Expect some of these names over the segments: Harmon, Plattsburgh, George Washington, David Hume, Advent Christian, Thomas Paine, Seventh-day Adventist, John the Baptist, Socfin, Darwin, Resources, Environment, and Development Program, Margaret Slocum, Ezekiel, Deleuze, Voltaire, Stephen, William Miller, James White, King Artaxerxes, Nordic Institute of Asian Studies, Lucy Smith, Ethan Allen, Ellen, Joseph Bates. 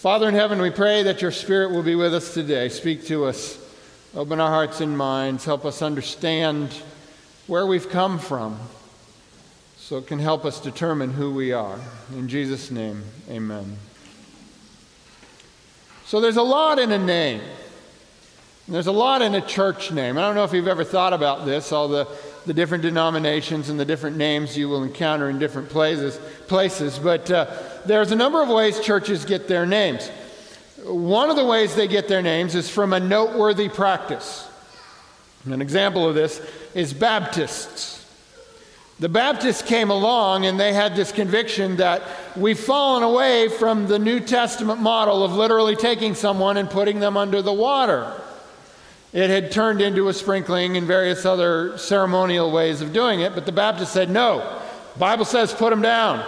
Father in heaven, we pray that your Spirit will be with us today. Speak to us. Open our hearts and minds. Help us understand where we've come from so it can help us determine who we are. In Jesus' name, amen. So there's a lot in a name. There's a lot in a church name. I don't know if you've ever thought about this, all the different denominations and the different names you will encounter in different places. But there's a number of ways churches get their names. One of the ways they get their names is from a noteworthy practice. And an example of this is Baptists. The Baptists came along and they had this conviction that we've fallen away from the New Testament model of literally taking someone and putting them under the water. It had turned into a sprinkling and various other ceremonial ways of doing it, but the Baptists said, no, the Bible says put them down.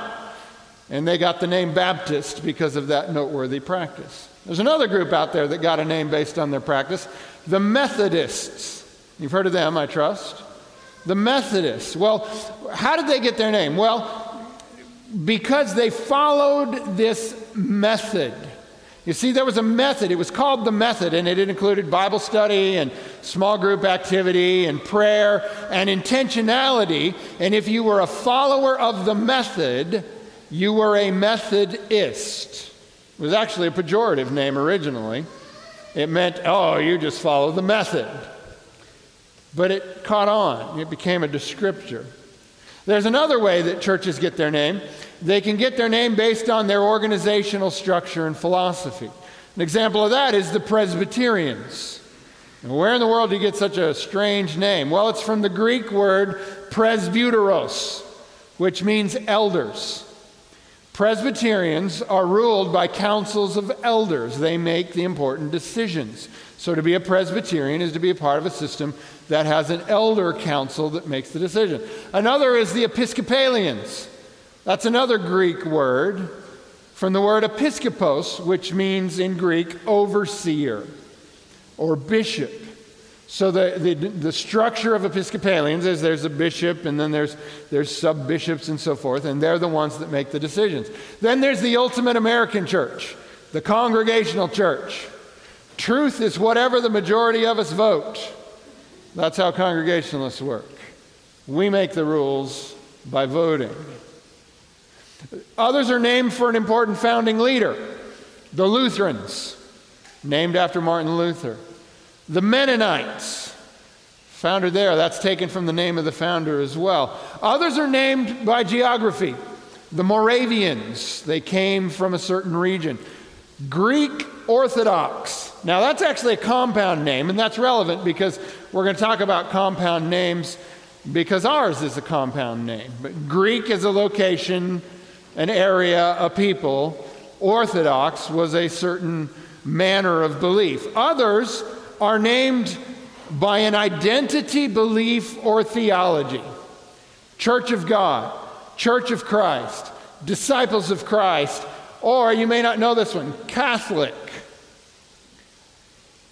And they got the name Baptist because of that noteworthy practice. There's another group out there that got a name based on their practice, the Methodists. You've heard of them, I trust. The Methodists. Well, how did they get their name? Well, because they followed this method. You see, there was a method. It was called the method, and it included Bible study and small group activity and prayer and intentionality. And if you were a follower of the method, you were a Methodist. It was actually a pejorative name originally. It meant, oh, you just follow the method. But it caught on. It became a descriptor. There's another way that churches get their name. They can get their name based on their organizational structure and philosophy. An example of that is the Presbyterians. Now, where in the world do you get such a strange name? Well, it's from the Greek word presbyteros, which means elders. Presbyterians are ruled by councils of elders. They make the important decisions. So to be a Presbyterian is to be a part of a system that has an elder council that makes the decision. Another is the Episcopalians. That's another Greek word from the word episkopos, which means in Greek overseer or bishop. So the structure of Episcopalians is there's a bishop and then there's sub-bishops and so forth, and they're the ones that make the decisions. Then there's the ultimate American church, the Congregational church. Truth is whatever the majority of us vote. That's how Congregationalists work. We make the rules by voting. Others are named for an important founding leader, the Lutherans, named after Martin Luther. The Mennonites, founder there, that's taken from the name of the founder as well. Others are named by geography. The Moravians, they came from a certain region. Greek Orthodox. Now that's actually a compound name, and that's relevant because we're going to talk about compound names because ours is a compound name. But Greek is a location, an area, a people. Orthodox was a certain manner of belief. Others are named by an identity, belief, or theology. Church of God, Church of Christ, Disciples of Christ, or you may not know this one, Catholic.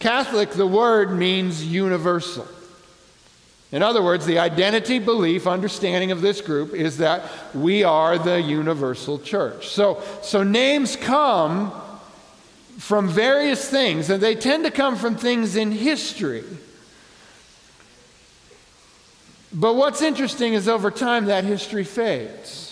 Catholic, the word means universal. In other words, the identity, belief, understanding of this group is that we are the universal church. So names come from various things, and they tend to come from things in history. But what's interesting is over time that history fades.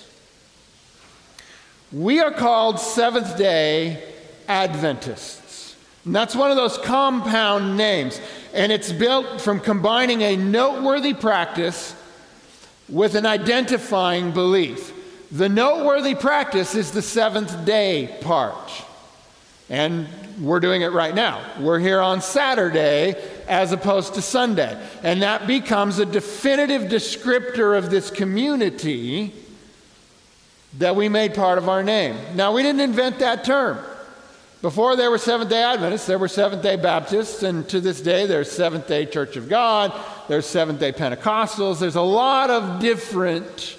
We are called Seventh-day Adventists. And that's one of those compound names. And it's built from combining a noteworthy practice with an identifying belief. The noteworthy practice is the seventh day part. And we're doing it right now. We're here on Saturday as opposed to Sunday. And that becomes a definitive descriptor of this community that we made part of our name. Now, we didn't invent that term. Before there were Seventh-day Adventists, there were Seventh-day Baptists, and to this day there's Seventh-day Church of God, there's Seventh-day Pentecostals, there's a lot of different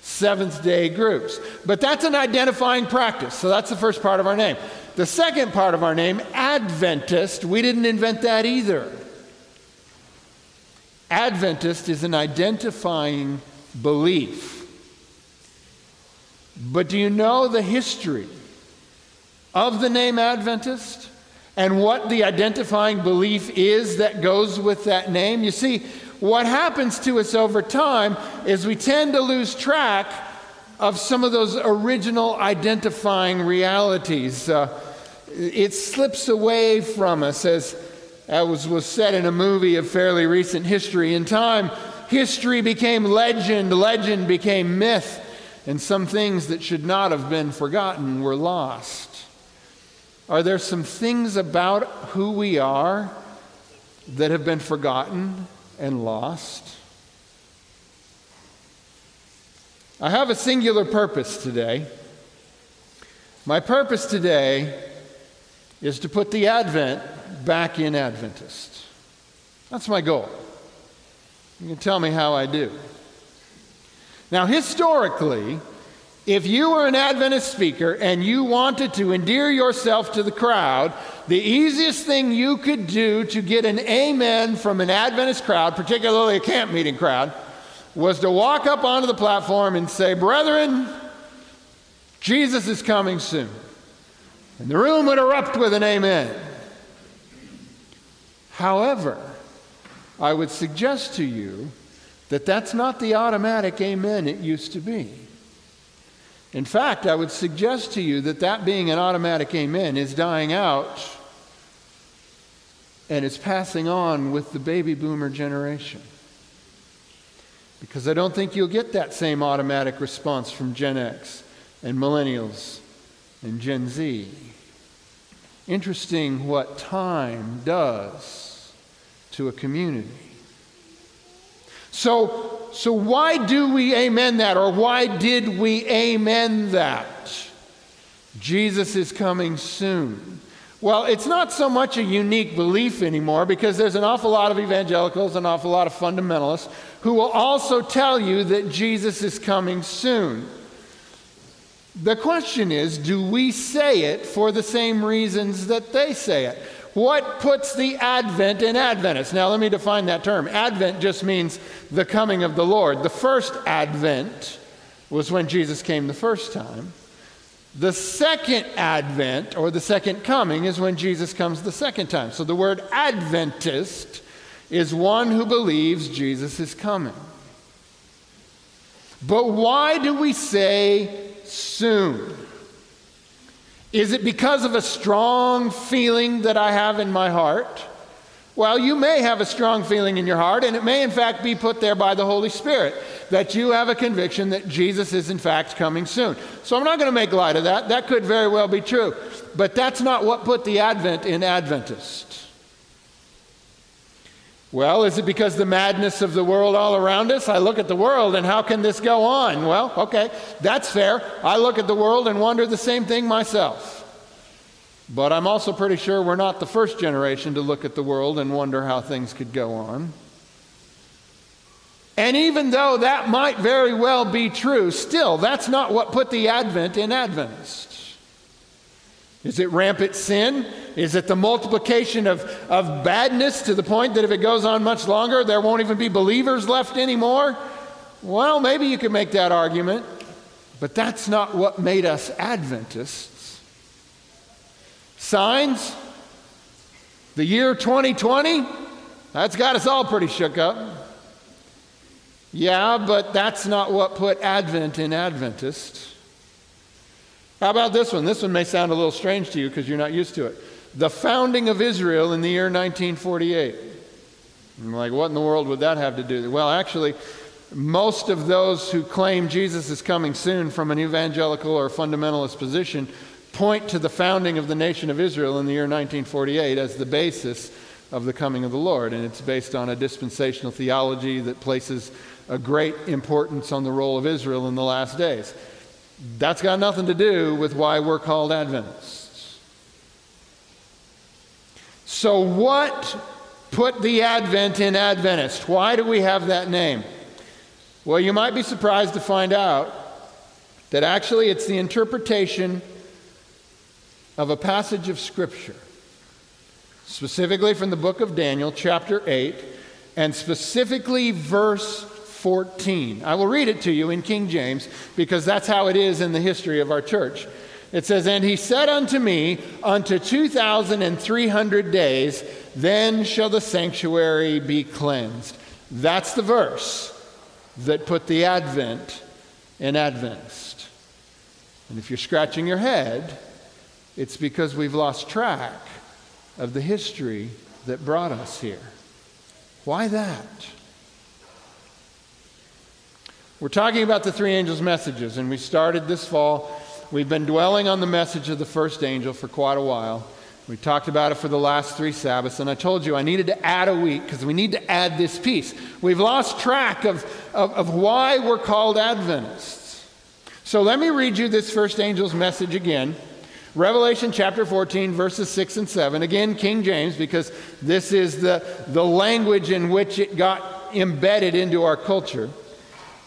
Seventh-day groups. But that's an identifying practice, so that's the first part of our name. The second part of our name, Adventist, we didn't invent that either. Adventist is an identifying belief. But do you know the history of the name Adventist and what the identifying belief is that goes with that name. You see, what happens to us over time is we tend to lose track of some of those original identifying realities. It slips away from us, as was said in a movie of fairly recent history. In time, history became legend, legend became myth, and some things that should not have been forgotten were lost. Are there some things about who we are that have been forgotten and lost? I have a singular purpose today. My purpose today is to put the Advent back in Adventist. That's my goal. You can tell me how I do. Now, historically, if you were an Adventist speaker and you wanted to endear yourself to the crowd, the easiest thing you could do to get an amen from an Adventist crowd, particularly a camp meeting crowd, was to walk up onto the platform and say, "Brethren, Jesus is coming soon." And the room would erupt with an amen. However, I would suggest to you that that's not the automatic amen it used to be. In fact, I would suggest to you that that being an automatic amen is dying out and it's passing on with the baby boomer generation. Because I don't think you'll get that same automatic response from Gen X and millennials and Gen Z. Interesting what time does to a community. So why do we amen that, or why did we amen that? Jesus is coming soon. Well, it's not so much a unique belief anymore, because there's an awful lot of evangelicals, an awful lot of fundamentalists who will also tell you that Jesus is coming soon. The question is, do we say it for the same reasons that they say it? What puts the Advent in Adventist? Now, let me define that term. Advent just means the coming of the Lord. The first Advent was when Jesus came the first time. The second Advent, or the second coming, is when Jesus comes the second time. So the word Adventist is one who believes Jesus is coming. But why do we say soon? Is it because of a strong feeling that I have in my heart? Well, you may have a strong feeling in your heart, and it may in fact be put there by the Holy Spirit, that you have a conviction that Jesus is in fact coming soon. So I'm not going to make light of that. That could very well be true. But that's not what put the Advent in Adventist. Well, is it because the madness of the world all around us? I look at the world and how can this go on? Well, okay, that's fair. I look at the world and wonder the same thing myself. But I'm also pretty sure we're not the first generation to look at the world and wonder how things could go on. And even though that might very well be true, still, that's not what put the Advent in Adventist. Is it rampant sin? Is it the multiplication of badness to the point that if it goes on much longer, there won't even be believers left anymore? Well, maybe you could make that argument, but that's not what made us Adventists. Signs? The year 2020? That's got us all pretty shook up. Yeah, but that's not what put Advent in Adventist. How about this one? This one may sound a little strange to you because you're not used to it. The founding of Israel in the year 1948. I'm like, what in the world would that have to do? Well, actually, most of those who claim Jesus is coming soon from an evangelical or fundamentalist position point to the founding of the nation of Israel in the year 1948 as the basis of the coming of the Lord. And it's based on a dispensational theology that places a great importance on the role of Israel in the last days. That's got nothing to do with why we're called Adventists. So what put the Advent in Adventist? Why do we have that name? Well, you might be surprised to find out that actually it's the interpretation of a passage of Scripture, specifically from the book of Daniel, chapter 8, and specifically verse 14. I will read it to you in King James because that's how it is in the history of our church. It says, "And he said unto me, unto 2,300 days, then shall the sanctuary be cleansed." That's the verse that put the Advent in Adventist. And if you're scratching your head, it's because we've lost track of the history that brought us here. Why that? We're talking about the three angels' messages, and we started this fall. We've been dwelling on the message of the first angel for quite a while. We talked about it for the last three Sabbaths, and I told you I needed to add a week because we need to add this piece. We've lost track of why we're called Adventists. So let me read you this first angel's message again. Revelation chapter 14, verses 6 and 7. Again, King James, because this is the language in which it got embedded into our culture.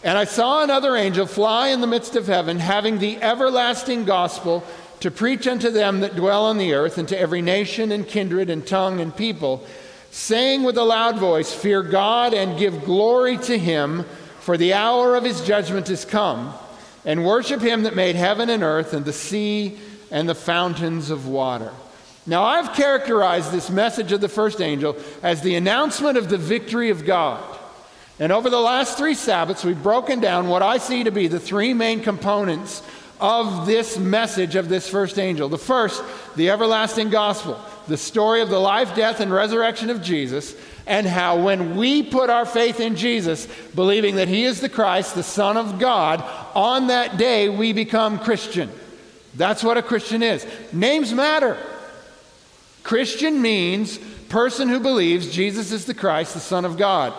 "And I saw another angel fly in the midst of heaven, having the everlasting gospel to preach unto them that dwell on the earth, and to every nation and kindred and tongue and people, saying with a loud voice, Fear God and give glory to him, for the hour of his judgment is come, and worship him that made heaven and earth and the sea and the fountains of water." Now, I've characterized this message of the first angel as the announcement of the victory of God. And over the last three Sabbaths, we've broken down what I see to be the three main components of this message of this first angel. The first, the everlasting gospel, the story of the life, death, and resurrection of Jesus, and how when we put our faith in Jesus, believing that he is the Christ, the Son of God, on that day we become Christian. That's what a Christian is. Names matter. Christian means person who believes Jesus is the Christ, the Son of God,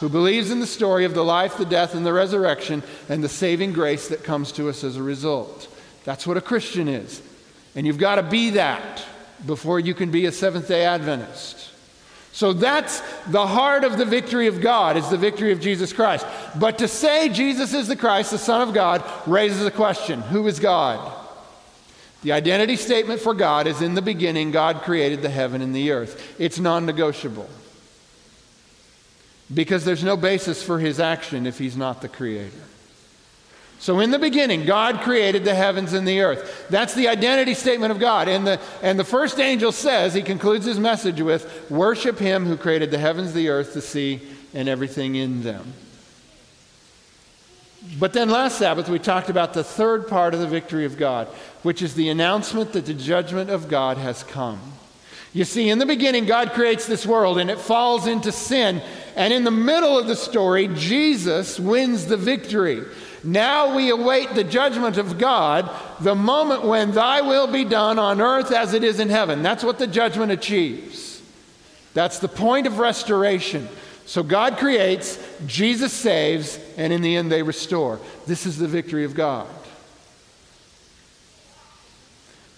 who believes in the story of the life, the death, and the resurrection, and the saving grace that comes to us as a result. That's what a Christian is. And you've got to be that before you can be a Seventh-day Adventist. So that's the heart of the victory of God, is the victory of Jesus Christ. But to say Jesus is the Christ, the Son of God, raises a question. Who is God? The identity statement for God is, in the beginning, God created the heaven and the earth. It's non-negotiable, because there's no basis for his action if he's not the creator. So in the beginning, God created the heavens and the earth. That's the identity statement of God. And the first angel says, he concludes his message with, worship him who created the heavens, the earth, the sea, and everything in them. But then last Sabbath, we talked about the third part of the victory of God, which is the announcement that the judgment of God has come. You see, in the beginning, God creates this world, and it falls into sin. And in the middle of the story, Jesus wins the victory. Now we await the judgment of God, the moment when thy will be done on earth as it is in heaven. That's what the judgment achieves. That's the point of restoration. So God creates, Jesus saves, and in the end they restore. This is the victory of God.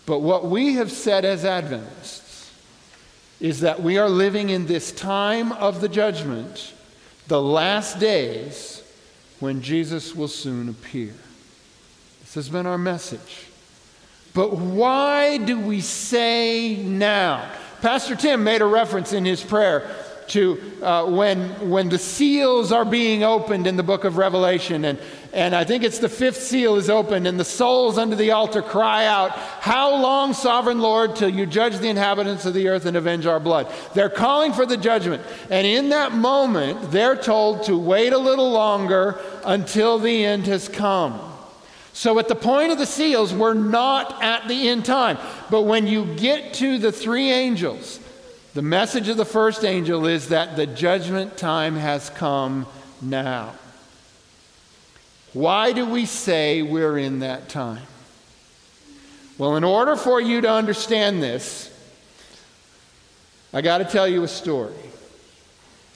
But what we have said as Adventists is that we are living in this time of the judgment, the last days, when Jesus will soon appear. This has been our message. But why do we say now? Pastor Tim made a reference in his prayer to when the seals are being opened in the book of Revelation, and I think it's the fifth seal is opened, and the souls under the altar cry out, "How long, sovereign Lord, till you judge the inhabitants of the earth and avenge our blood?" They're calling for the judgment, and in that moment they're told to wait a little longer until the end has come. So at the point of the seals, we're not at the end time. But when you get to the three angels, the message of the first angel is that the judgment time has come now. Why do we say we're in that time? Well, in order for you to understand this, I got to tell you a story.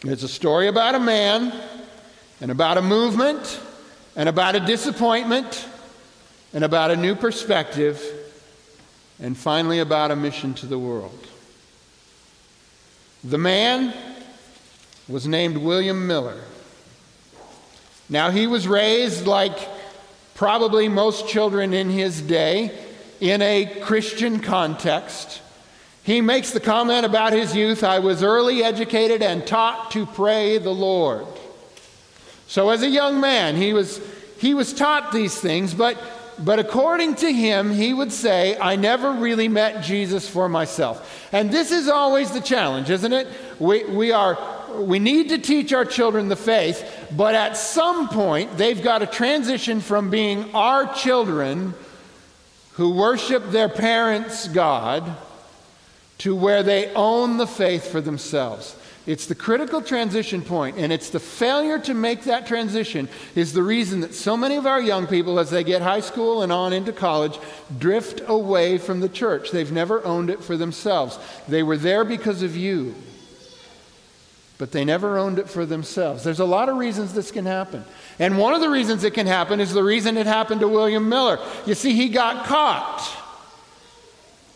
It's a story about a man, and about a movement, and about a disappointment, and about a new perspective, and finally about a mission to the world. The man was named William Miller. Now, he was raised, like probably most children in his day, in a Christian context. He makes the comment about his youth, "I was early educated and taught to pray the Lord." So as a young man, he was taught these things, but But according to him, he would say, I never really met Jesus for myself. And this is always the challenge, isn't it? We need to teach our children the faith, but at some point, they've got to transition from being our children who worship their parents' God to where they own the faith for themselves. It's the critical transition point, and it's the failure to make that transition is the reason that so many of our young people, as they get high school and on into college, drift away from the church. They've never owned it for themselves. They were there because of you, but they never owned it for themselves. There's a lot of reasons this can happen. And one of the reasons it can happen is the reason it happened to William Miller. You see, he got caught.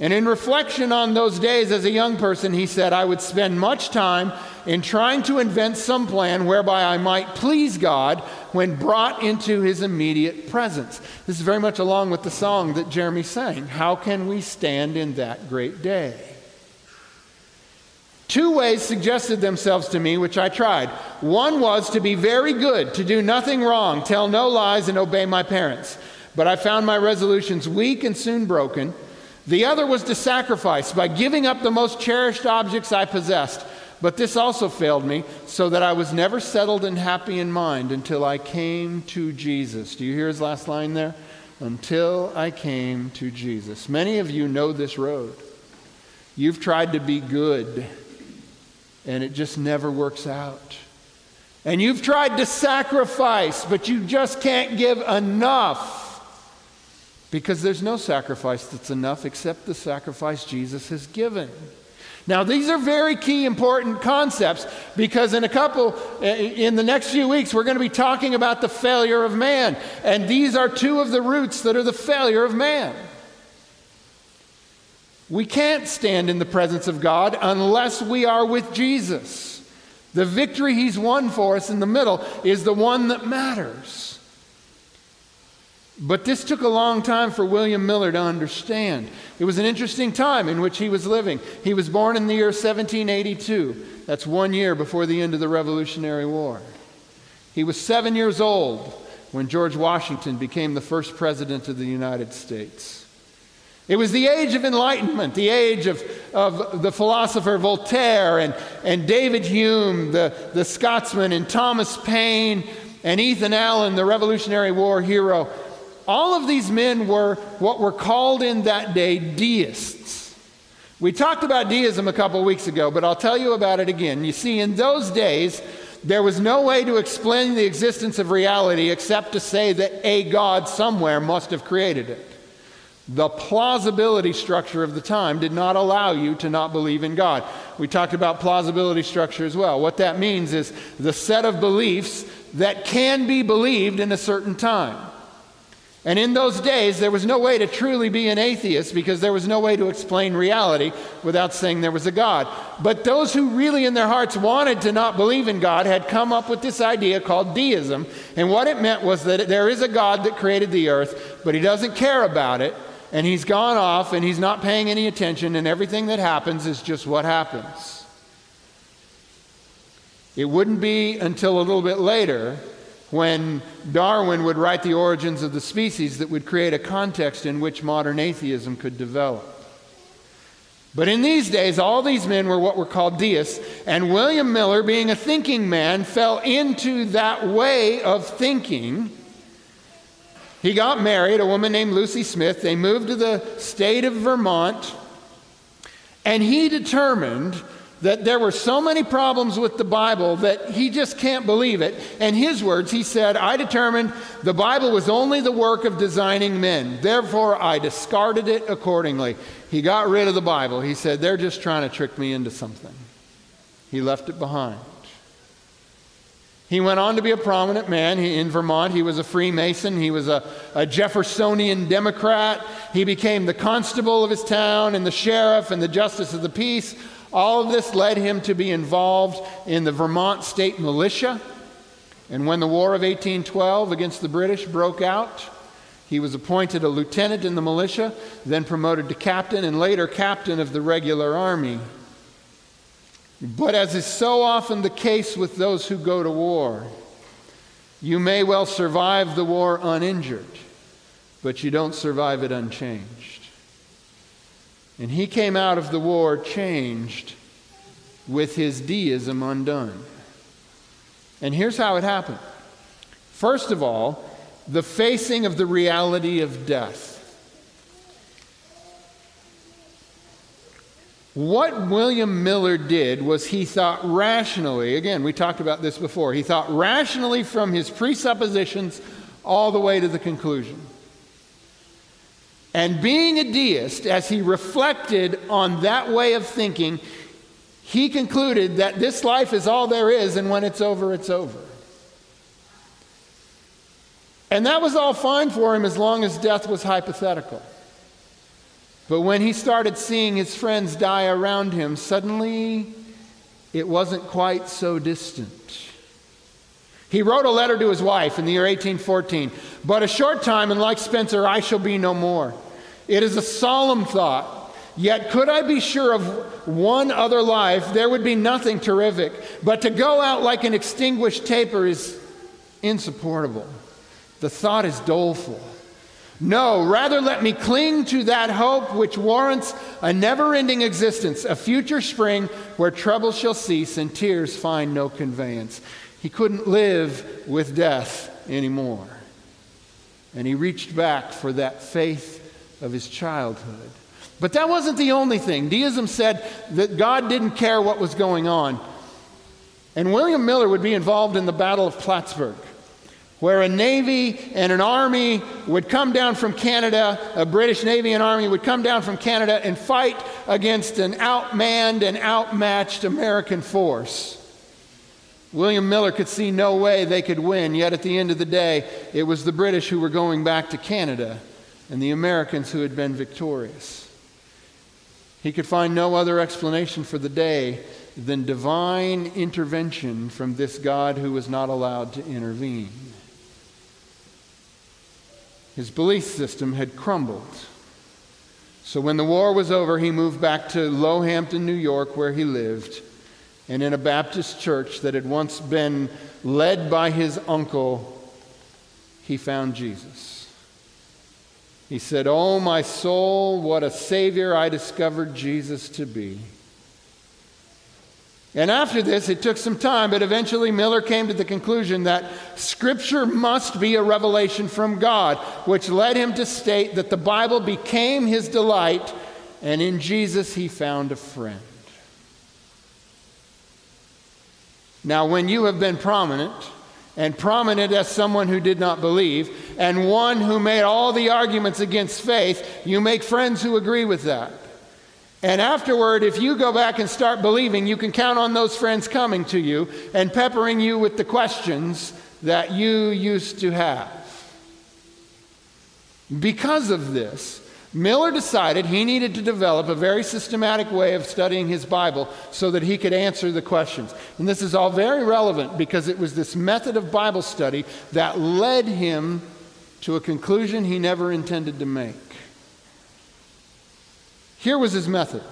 And in reflection on those days as a young person, he said, I would spend much time in trying to invent some plan whereby I might please God when brought into his immediate presence. This is very much along with the song that Jeremy sang, How Can We Stand in That Great Day? Two ways suggested themselves to me, which I tried. One was to be very good, to do nothing wrong, tell no lies, and obey my parents. But I found my resolutions weak and soon broken. The other was to sacrifice by giving up the most cherished objects I possessed. But this also failed me, so that I was never settled and happy in mind until I came to Jesus. Do you hear his last line there? Until I came to Jesus. Many of you know this road. You've tried to be good, and it just never works out. And you've tried to sacrifice, but you just can't give enough. Because there's no sacrifice that's enough except the sacrifice Jesus has given. Now, these are very key, important concepts, because in the next few weeks, we're going to be talking about the failure of man. And these are two of the roots that are the failure of man. We can't stand in the presence of God unless we are with Jesus. The victory he's won for us in the middle is the one that matters. But this took a long time for William Miller to understand. It was an interesting time in which he was living. He was born in the year 1782. That's 1 year before the end of the Revolutionary War. He was 7 years old when George Washington became the first president of the United States. It was the age of enlightenment, the age of the philosopher Voltaire and David Hume, the Scotsman, and Thomas Paine, and Ethan Allen, the Revolutionary War hero. All of these men were what were called in that day deists. We talked about deism a couple weeks ago, but I'll tell you about it again. You see, in those days, there was no way to explain the existence of reality except to say that a God somewhere must have created it. The plausibility structure of the time did not allow you to not believe in God. We talked about plausibility structure as well. What that means is the set of beliefs that can be believed in a certain time. And in those days, there was no way to truly be an atheist because there was no way to explain reality without saying there was a God. But those who really in their hearts wanted to not believe in God had come up with this idea called deism. And what it meant was that there is a God that created the earth, but he doesn't care about it. And he's gone off and he's not paying any attention, and everything that happens is just what happens. It wouldn't be until a little bit later when Darwin would write The Origins of the Species that would create a context in which modern atheism could develop. But in these days, all these men were what were called deists, and William Miller, being a thinking man, fell into that way of thinking. He got married, a woman named Lucy Smith. They moved to the state of Vermont, and he determined that there were so many problems with the Bible that he just can't believe it. In his words, he said, I determined the Bible was only the work of designing men. Therefore, I discarded it accordingly. He got rid of the Bible. He said, they're just trying to trick me into something. He left it behind. He went on to be a prominent man in Vermont. He was a Freemason. He was a Jeffersonian Democrat. He became the constable of his town and the sheriff and the justice of the peace. All of this led him to be involved in the Vermont state militia. And when the War of 1812 against the British broke out, he was appointed a lieutenant in the militia, then promoted to captain, and later captain of the regular army. But as is so often the case with those who go to war, you may well survive the war uninjured, but you don't survive it unchanged. And he came out of the war changed with his deism undone. And here's how it happened. First of all, the facing of the reality of death. What William Miller did was he thought rationally, again, we talked about this before, he thought rationally from his presuppositions all the way to the conclusion. And being a deist, as he reflected on that way of thinking, he concluded that this life is all there is, and when it's over, it's over. And that was all fine for him as long as death was hypothetical. But when he started seeing his friends die around him, suddenly it wasn't quite so distant. He wrote a letter to his wife in the year 1814. But a short time, and like Spencer, I shall be no more. It is a solemn thought. Yet could I be sure of one other life, there would be nothing terrific. But to go out like an extinguished taper is insupportable. The thought is doleful. No, rather let me cling to that hope which warrants a never-ending existence, a future spring where trouble shall cease and tears find no conveyance. He couldn't live with death anymore. And he reached back for that faith of his childhood. But that wasn't the only thing. Deism said that God didn't care what was going on. And William Miller would be involved in the Battle of Plattsburgh, where a navy and an army would come down from Canada, a British navy and army would come down from Canada and fight against an outmanned and outmatched American force. William Miller could see no way they could win, yet at the end of the day, it was the British who were going back to Canada and the Americans who had been victorious. He could find no other explanation for the day than divine intervention from this God who was not allowed to intervene. His belief system had crumbled. So when the war was over, he moved back to Lowhampton, New York, where he lived, and in a Baptist church that had once been led by his uncle, he found Jesus. He said, "Oh, my soul, what a Savior I discovered Jesus to be." And after this, it took some time, but eventually Miller came to the conclusion that Scripture must be a revelation from God, which led him to state that the Bible became his delight, and in Jesus he found a friend. Now, when you have been prominent, and prominent as someone who did not believe, and one who made all the arguments against faith, you make friends who agree with that. And afterward, if you go back and start believing, you can count on those friends coming to you and peppering you with the questions that you used to have. Because of this, Miller decided he needed to develop a very systematic way of studying his Bible so that he could answer the questions. And this is all very relevant because it was this method of Bible study that led him to a conclusion he never intended to make. Here was his method.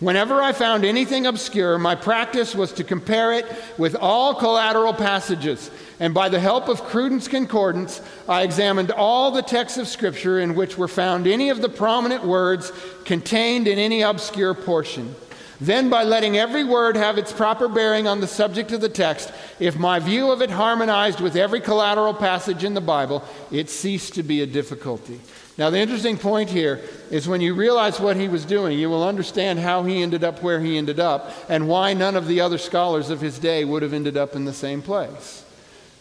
Whenever I found anything obscure, my practice was to compare it with all collateral passages, and by the help of Cruden's Concordance, I examined all the texts of Scripture in which were found any of the prominent words contained in any obscure portion. Then, by letting every word have its proper bearing on the subject of the text, if my view of it harmonized with every collateral passage in the Bible, it ceased to be a difficulty. Now, the interesting point here is when you realize what he was doing, you will understand how he ended up where he ended up and why none of the other scholars of his day would have ended up in the same place.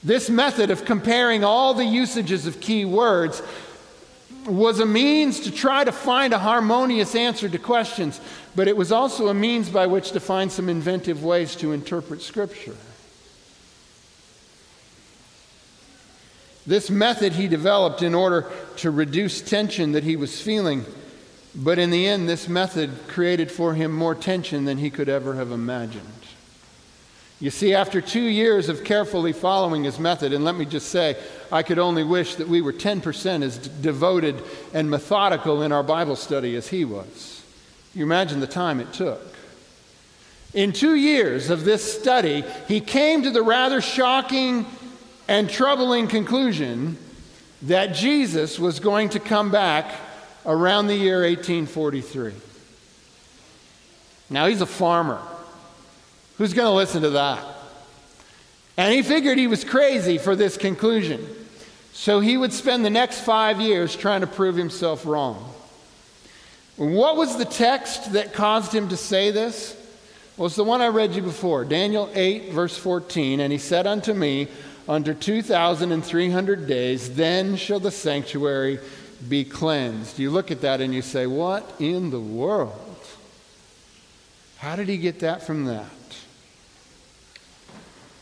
This method of comparing all the usages of key words was a means to try to find a harmonious answer to questions, but it was also a means by which to find some inventive ways to interpret Scripture. This method he developed in order to reduce tension that he was feeling, but in the end, this method created for him more tension than he could ever have imagined. You see, after 2 years of carefully following his method, and let me just say, I could only wish that we were 10% as devoted and methodical in our Bible study as he was. You imagine the time it took. In 2 years of this study, he came to the rather shocking and troubling conclusion that Jesus was going to come back around the year 1843. Now, he's a farmer. Who's going to listen to that? And he figured he was crazy for this conclusion. So he would spend the next 5 years trying to prove himself wrong. What was the text that caused him to say this? Well, it's the one I read you before, Daniel 8, verse 14. And he said unto me, under 2,300 days, then shall the sanctuary be cleansed. You look at that and you say, what in the world? How did he get that from that?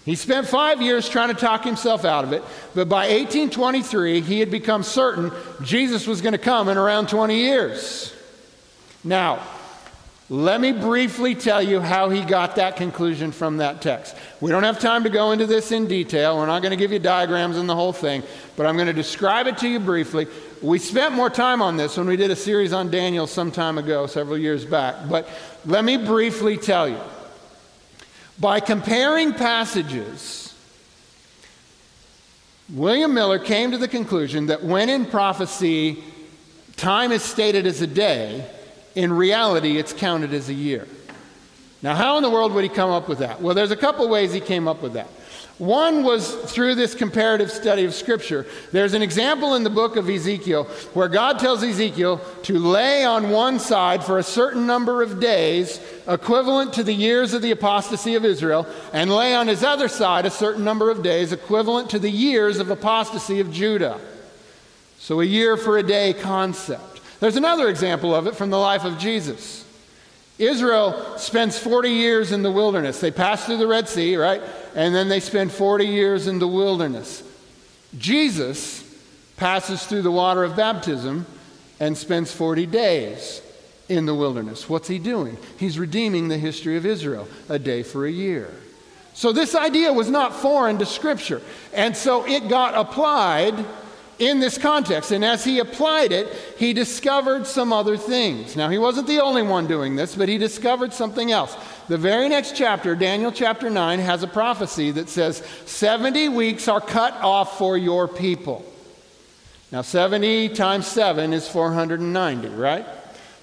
He spent 5 years trying to talk himself out of it, but by 1823, he had become certain Jesus was going to come in around 20 years. Now, let me briefly tell you how he got that conclusion from that text. We don't have time to go into this in detail. We're not going to give you diagrams and the whole thing, but I'm going to describe it to you briefly. We spent more time on this when we did a series on Daniel some time ago, several years back, but let me briefly tell you. By comparing passages, William Miller came to the conclusion that when in prophecy, time is stated as a day, in reality, it's counted as a year. Now, how in the world would he come up with that? Well, there's a couple ways he came up with that. One was through this comparative study of Scripture. There's an example in the book of Ezekiel where God tells Ezekiel to lay on one side for a certain number of days, equivalent to the years of the apostasy of Israel, and lay on his other side a certain number of days, equivalent to the years of apostasy of Judah. So a year for a day concept. There's another example of it from the life of Jesus. Israel spends 40 years in the wilderness. They pass through the Red Sea, right? And then they spend 40 years in the wilderness. Jesus passes through the water of baptism and spends 40 days in the wilderness. What's he doing? He's redeeming the history of Israel, a day for a year. So this idea was not foreign to Scripture. And so it got applied in this context, and as he applied it, he discovered some other things. Now, he wasn't the only one doing this, but he discovered something else. The very next chapter, Daniel chapter 9, has a prophecy that says, 70 weeks are cut off for your people. Now, 70 times 7 is 490, right?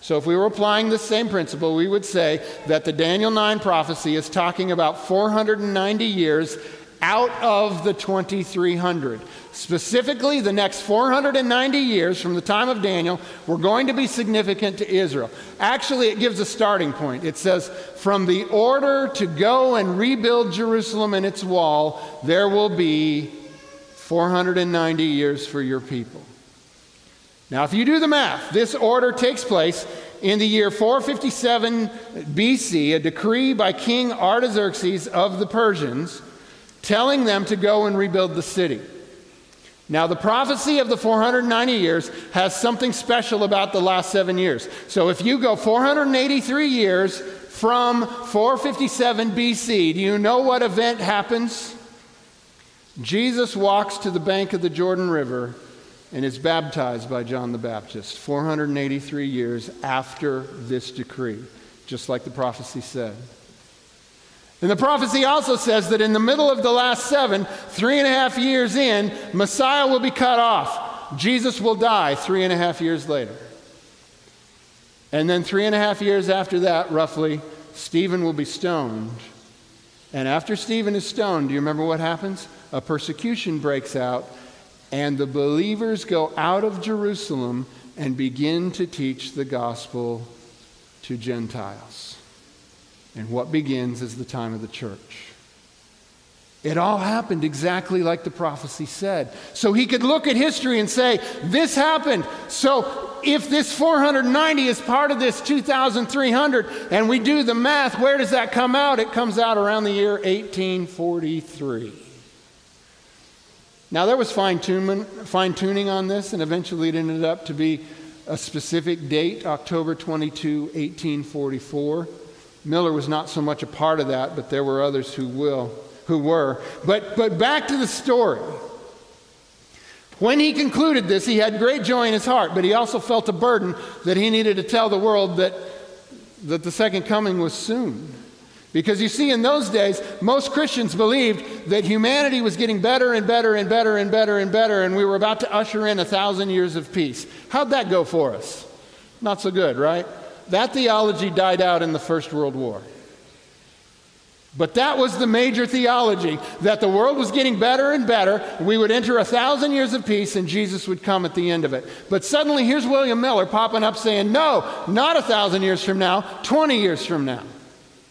So if we were applying the same principle, we would say that the Daniel 9 prophecy is talking about 490 years out of the 2300. Specifically, the next 490 years from the time of Daniel were going to be significant to Israel. Actually, it gives a starting point. It says, from the order to go and rebuild Jerusalem and its wall, there will be 490 years for your people. Now, if you do the math, this order takes place in the year 457 BC, a decree by King Artaxerxes of the Persians, telling them to go and rebuild the city. Now, the prophecy of the 490 years has something special about the last 7 years. So if you go 483 years from 457 BC, do you know what event happens? Jesus walks to the bank of the Jordan River and is baptized by John the Baptist 483 years after this decree, just like the prophecy said. And the prophecy also says that in the middle of the last 3.5 years in, Messiah will be cut off. Jesus will die 3.5 years later. And then 3.5 years after that, roughly, Stephen will be stoned. And after Stephen is stoned, do you remember what happens? A persecution breaks out, and the believers go out of Jerusalem and begin to teach the gospel to Gentiles. And what begins is the time of the church. It all happened exactly like the prophecy said. So he could look at history and say, this happened. So if this 490 is part of this 2,300 and we do the math, where does that come out? It comes out around the year 1843. Now, there was fine-tuning on this, and eventually it ended up to be a specific date, October 22, 1844. Miller was not so much a part of that, but there were others who were. But back to the story. When he concluded this, he had great joy in his heart, but he also felt a burden that he needed to tell the world that the second coming was soon. Because you see, in those days, most Christians believed that humanity was getting better and better and better and better and better, and we were about to usher in 1,000 years of peace. How'd that go for us? Not so good, right? That theology died out in the First World War. But that was the major theology, that the world was getting better and better, and we would enter 1,000 years of peace, and Jesus would come at the end of it. But suddenly, here's William Miller popping up saying, no, not 1,000 years from now, 20 years from now,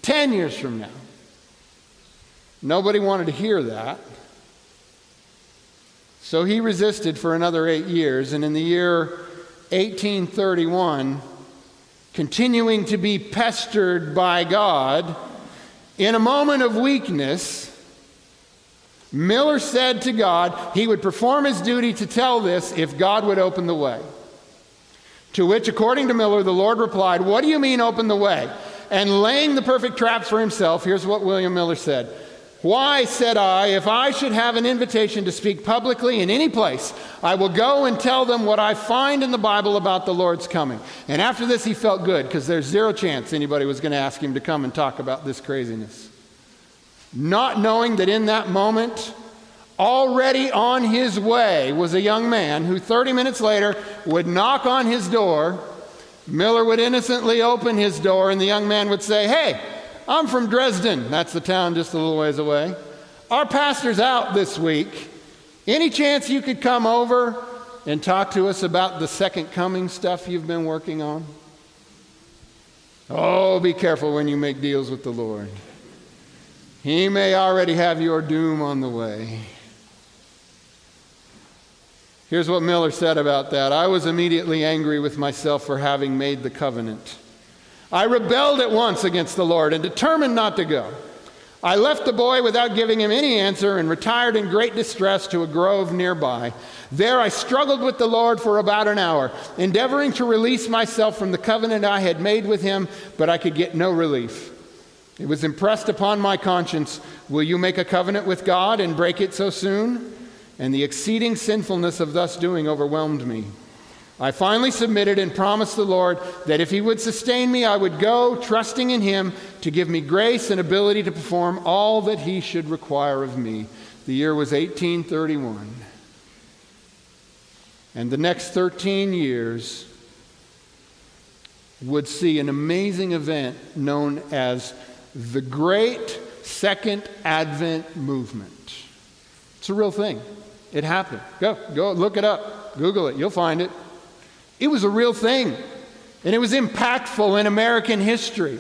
10 years from now. Nobody wanted to hear that. So he resisted for another 8 years, and in the year 1831, continuing to be pestered by God, in a moment of weakness, Miller said to God he would perform his duty to tell this if God would open the way. To which, according to Miller, the Lord replied, "What do you mean open the way?" And laying the perfect traps for himself, here's what William Miller said. "Why," said I, "if I should have an invitation to speak publicly in any place, I will go and tell them what I find in the Bible about the Lord's coming." And after this, he felt good, because there's zero chance anybody was going to ask him to come and talk about this craziness. Not knowing that in that moment, already on his way was a young man who 30 minutes later would knock on his door. Miller would innocently open his door, and the young man would say, "Hey, I'm from Dresden." That's the town just a little ways away. "Our pastor's out this week. Any chance you could come over and talk to us about the second coming stuff you've been working on?" Oh, be careful when you make deals with the Lord. He may already have your doom on the way. Here's what Miller said about that. "I was immediately angry with myself for having made the covenant. I rebelled at once against the Lord and determined not to go. I left the boy without giving him any answer and retired in great distress to a grove nearby. There I struggled with the Lord for about an hour, endeavoring to release myself from the covenant I had made with him, but I could get no relief. It was impressed upon my conscience, 'Will you make a covenant with God and break it so soon?' And the exceeding sinfulness of thus doing overwhelmed me. I finally submitted and promised the Lord that if he would sustain me, I would go, trusting in him to give me grace and ability to perform all that he should require of me." The year was 1831. And the next 13 years would see an amazing event known as the Great Second Advent Movement. It's a real thing. It happened. Go look it up. Google it. You'll find it. It was a real thing, and it was impactful in American history.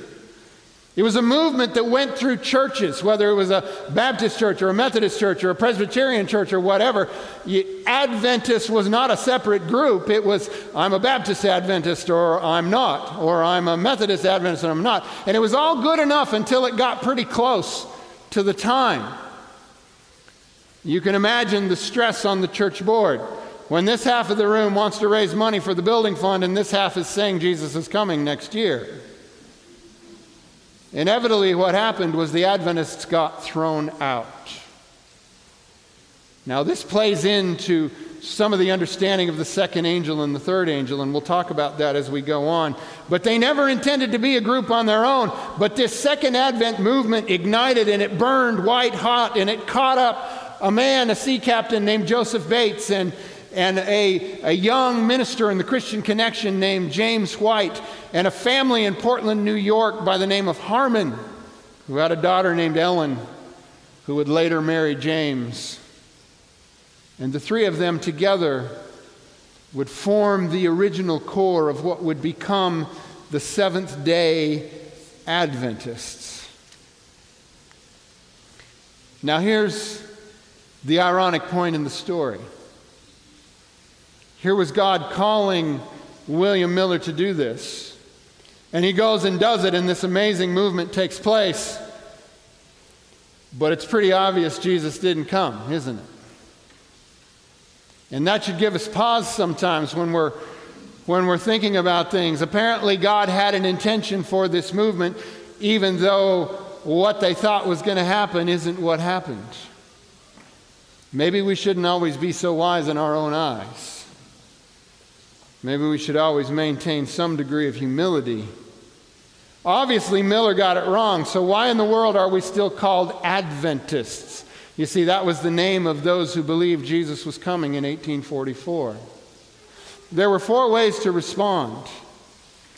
It was a movement that went through churches, whether it was a Baptist church or a Methodist church or a Presbyterian church or whatever. Adventist was not a separate group. It was, I'm a Baptist Adventist or I'm not, or I'm a Methodist Adventist and I'm not. And it was all good enough until it got pretty close to the time. You can imagine the stress on the church board when this half of the room wants to raise money for the building fund and this half is saying Jesus is coming next year. Inevitably, what happened was the Adventists got thrown out. Now, this plays into some of the understanding of the second angel and the third angel, and we'll talk about that as we go on. But they never intended to be a group on their own, but this second Advent movement ignited, and it burned white hot, and it caught up a man, a sea captain named Joseph Bates, and a young minister in the Christian Connection named James White, and a family in Portland, New York by the name of Harmon, who had a daughter named Ellen, who would later marry James. And the three of them together would form the original core of what would become the Seventh-day Adventists. Now here's the ironic point in the story. Here was God calling William Miller to do this. And he goes and does it, and this amazing movement takes place. But it's pretty obvious Jesus didn't come, isn't it? And that should give us pause sometimes when we're thinking about things. Apparently, God had an intention for this movement, even though what they thought was going to happen isn't what happened. Maybe we shouldn't always be so wise in our own eyes. Maybe we should always maintain some degree of humility Obviously, Miller got it wrong, so why in the world are we still called Adventists? You see, that was the name of those who believed Jesus was coming in 1844. There were four ways to respond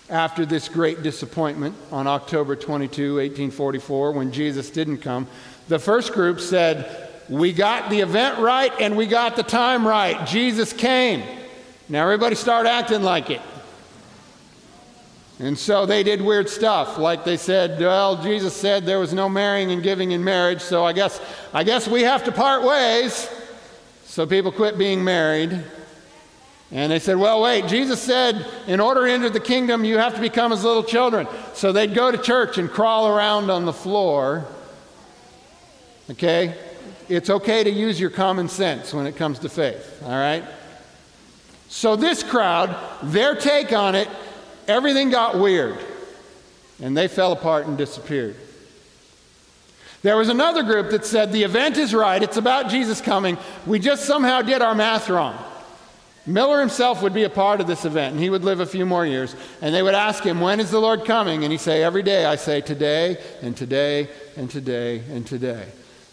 after this great disappointment on October 22, 1844, when Jesus didn't come. The first group said, we got the event right and we got the time right. Jesus came. Now everybody start acting like it. And so they did weird stuff, like they said, well, Jesus said there was no marrying and giving in marriage, so I guess we have to part ways. So people quit being married. And they said, well, wait, Jesus said in order to enter the kingdom, you have to become as little children. So they'd go to church and crawl around on the floor. Okay? It's okay to use your common sense when it comes to faith, all right? So this crowd, their take on it, everything got weird, and they fell apart and disappeared. There was another group that said, the event is right, it's about Jesus coming, we just somehow did our math wrong. Miller himself would be a part of this event, and he would live a few more years, and they would ask him, when is the Lord coming? And he'd say, every day I say today, and today, and today, and today.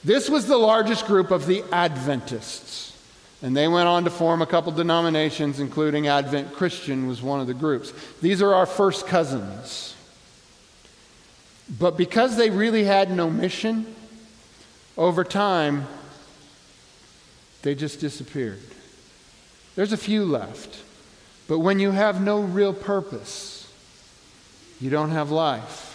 This was the largest group of the Adventists. And they went on to form a couple denominations, including Advent Christian was one of the groups. These are our first cousins. But because they really had no mission, over time, they just disappeared. There's a few left. But when you have no real purpose, you don't have life.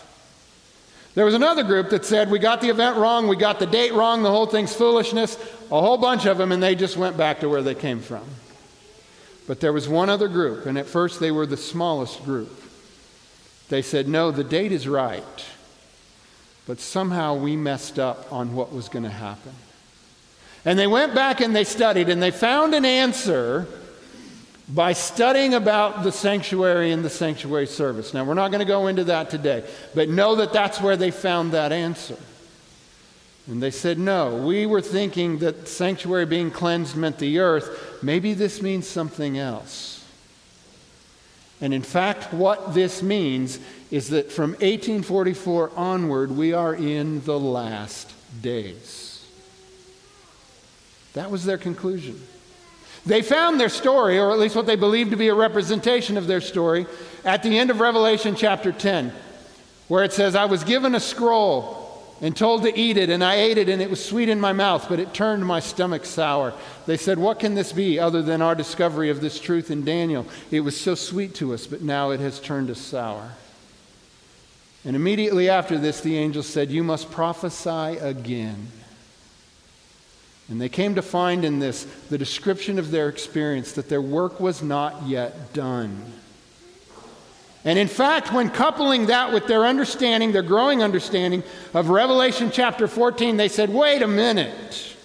There was another group that said, we got the event wrong, we got the date wrong, the whole thing's foolishness, a whole bunch of them, and they just went back to where they came from. But there was one other group, and at first they were the smallest group. They said, no, the date is right, but somehow we messed up on what was going to happen. And they went back and they studied, and they found an answer by studying about the sanctuary and the sanctuary service. Now, we're not going to go into that today, but know that that's where they found that answer. And they said, no, we were thinking that sanctuary being cleansed meant the earth. Maybe this means something else. And in fact, what this means is that from 1844 onward, we are in the last days. That was their conclusion. They found their story, or at least what they believed to be a representation of their story, at the end of Revelation chapter 10, where it says, I was given a scroll and told to eat it, and I ate it, and it was sweet in my mouth, but it turned my stomach sour. They said, what can this be other than our discovery of this truth in Daniel? It was so sweet to us, but now it has turned us sour. And immediately after this, the angel said, you must prophesy again. And they came to find in this the description of their experience that their work was not yet done. And in fact, when coupling that with their understanding, their growing understanding of Revelation chapter 14, they said, wait a minute.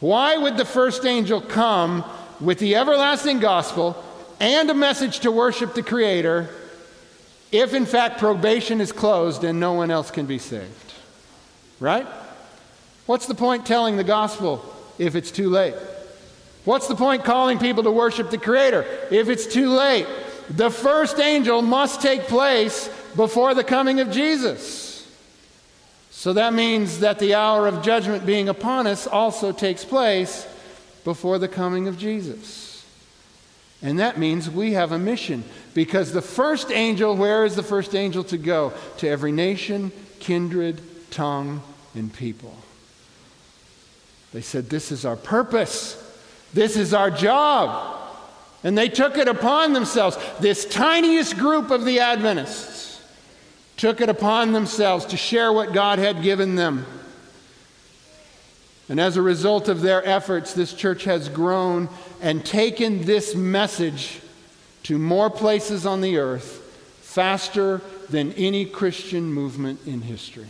Why would the first angel come with the everlasting gospel and a message to worship the Creator if in fact probation is closed and no one else can be saved? Right? What's the point telling the gospel if it's too late? What's the point calling people to worship the Creator if it's too late? The first angel must take place before the coming of Jesus. So that means that the hour of judgment being upon us also takes place before the coming of Jesus. And that means we have a mission, because the first angel, where is the first angel to go? To every nation, kindred, tongue, and people. They said, this is our purpose. This is our job. And they took it upon themselves. This tiniest group of the Adventists took it upon themselves to share what God had given them. And as a result of their efforts, this church has grown and taken this message to more places on the earth faster than any Christian movement in history.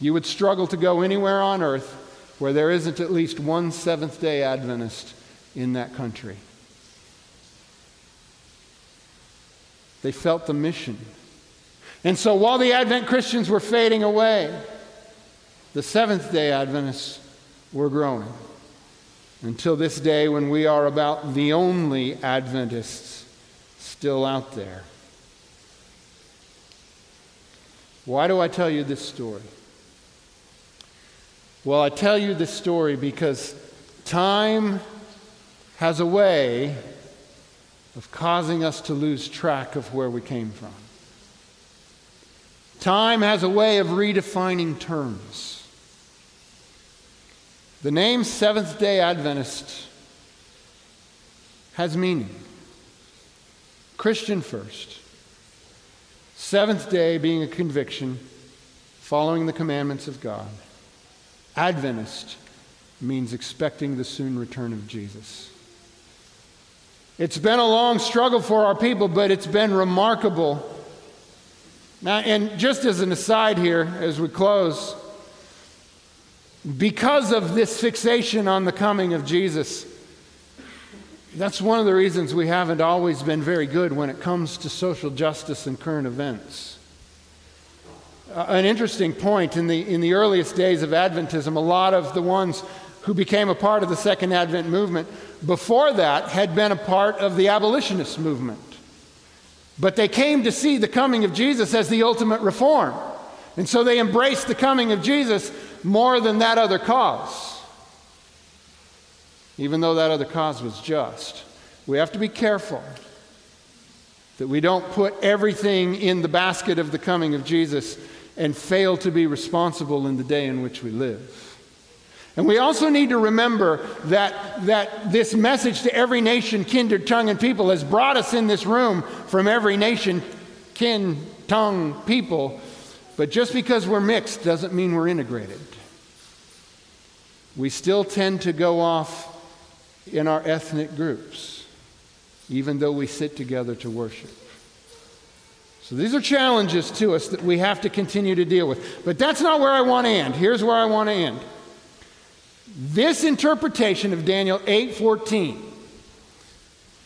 You would struggle to go anywhere on earth where there isn't at least one Seventh-day Adventist in that country. They felt the mission. And so while the Advent Christians were fading away, the Seventh-day Adventists were growing until this day when we are about the only Adventists still out there. Why do I tell you this story? Well, I tell you this story because time has a way of causing us to lose track of where we came from. Time has a way of redefining terms. The name Seventh-day Adventist has meaning. Christian first. Seventh day being a conviction, following the commandments of God. Adventist means expecting the soon return of Jesus. It's been a long struggle for our people, but it's been remarkable. Now, and just as an aside here, as we close, because of this fixation on the coming of Jesus, that's one of the reasons we haven't always been very good when it comes to social justice and current events. An interesting point, in the earliest days of Adventism, a lot of the ones who became a part of the Second Advent movement before that had been a part of the abolitionist movement. But they came to see the coming of Jesus as the ultimate reform. And so they embraced the coming of Jesus more than that other cause, even though that other cause was just. We have to be careful that we don't put everything in the basket of the coming of Jesus and fail to be responsible in the day in which we live. And we also need to remember that this message to every nation, kindred, tongue, and people has brought us in this room from every nation, kin, tongue, people. But just because we're mixed doesn't mean we're integrated. We still tend to go off in our ethnic groups, even though we sit together to worship. So these are challenges to us that we have to continue to deal with. But that's not where I want to end. Here's where I want to end. This interpretation of Daniel 8:14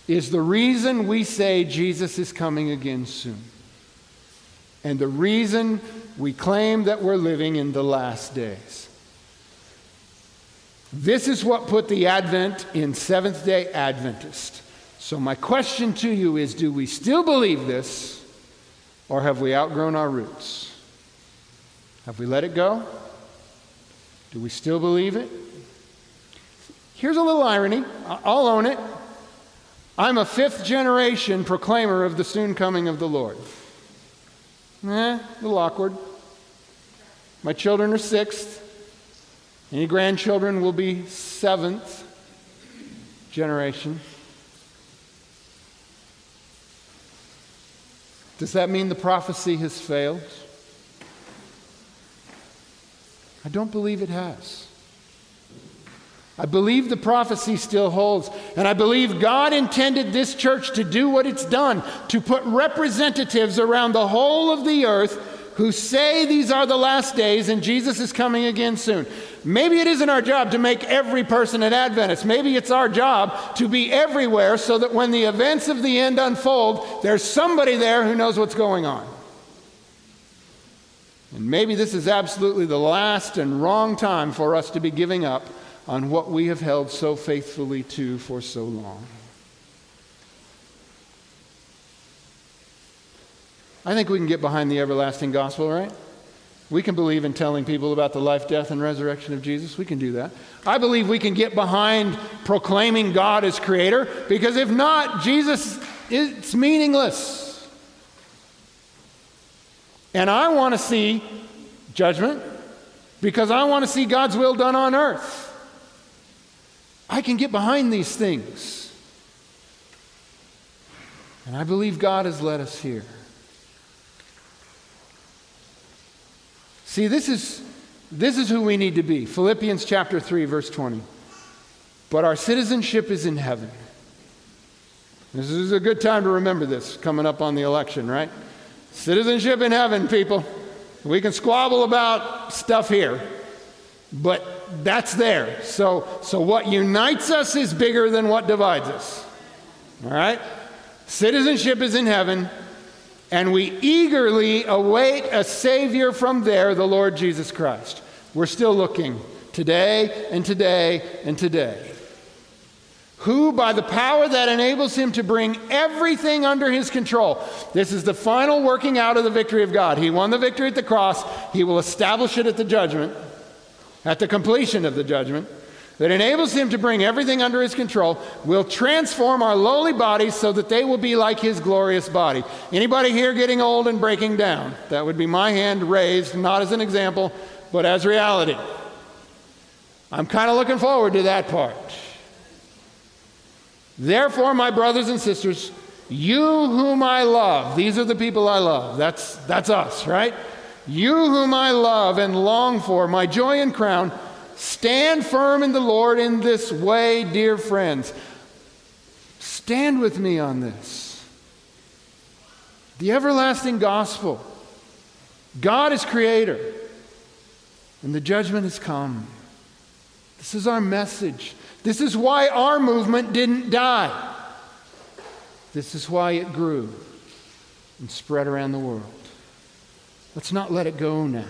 is the reason we say Jesus is coming again soon, and the reason we claim that we're living in the last days. This is what put the Advent in Seventh-day Adventist. So my question to you is, do we still believe this, or have we outgrown our roots? Have we let it go? Do we still believe it? Here's a little irony. I'll own it. I'm a fifth-generation proclaimer of the soon coming of the Lord. A little awkward. My children are sixth. Any grandchildren will be seventh generation. Does that mean the prophecy has failed? I don't believe it has. I believe the prophecy still holds, and I believe God intended this church to do what it's done, to put representatives around the whole of the earth who say these are the last days and Jesus is coming again soon. Maybe it isn't our job to make every person an Adventist. Maybe it's our job to be everywhere so that when the events of the end unfold, there's somebody there who knows what's going on. And maybe this is absolutely the last and wrong time for us to be giving up on what we have held so faithfully to for so long. I think we can get behind the everlasting gospel, right? We can believe in telling people about the life, death, and resurrection of Jesus. We can do that. I believe we can get behind proclaiming God as creator, because if not, Jesus, it's meaningless. And I want to see judgment, because I want to see God's will done on earth. I can get behind these things. And I believe God has led us here. See, this is who we need to be. Philippians chapter 3, verse 20. But our citizenship is in heaven. This is a good time to remember this, coming up on the election, right? Citizenship in heaven, people. We can squabble about stuff here, but that's there. So what unites us is bigger than what divides us. All right? Citizenship is in heaven, and we eagerly await a Savior from there, the Lord Jesus Christ. We're still looking today and today and today. who by the power that enables him to bring everything under his control. This is the final working out of the victory of God. He won the victory at the cross. He will establish it at the judgment, at the completion of the judgment, that enables him to bring everything under his control, will transform our lowly bodies so that they will be like his glorious body. Anybody here getting old and breaking down? That would be my hand raised, not as an example, but as reality. I'm kind of looking forward to that part. Therefore, my brothers and sisters, you whom I love, these are the people I love. That's us, right? You whom I love and long for, my joy and crown, stand firm in the Lord in this way, dear friends. Stand with me on this. The everlasting gospel. God is creator, and the judgment has come. This is our message. This is why our movement didn't die. This is why it grew and spread around the world. Let's not let it go now.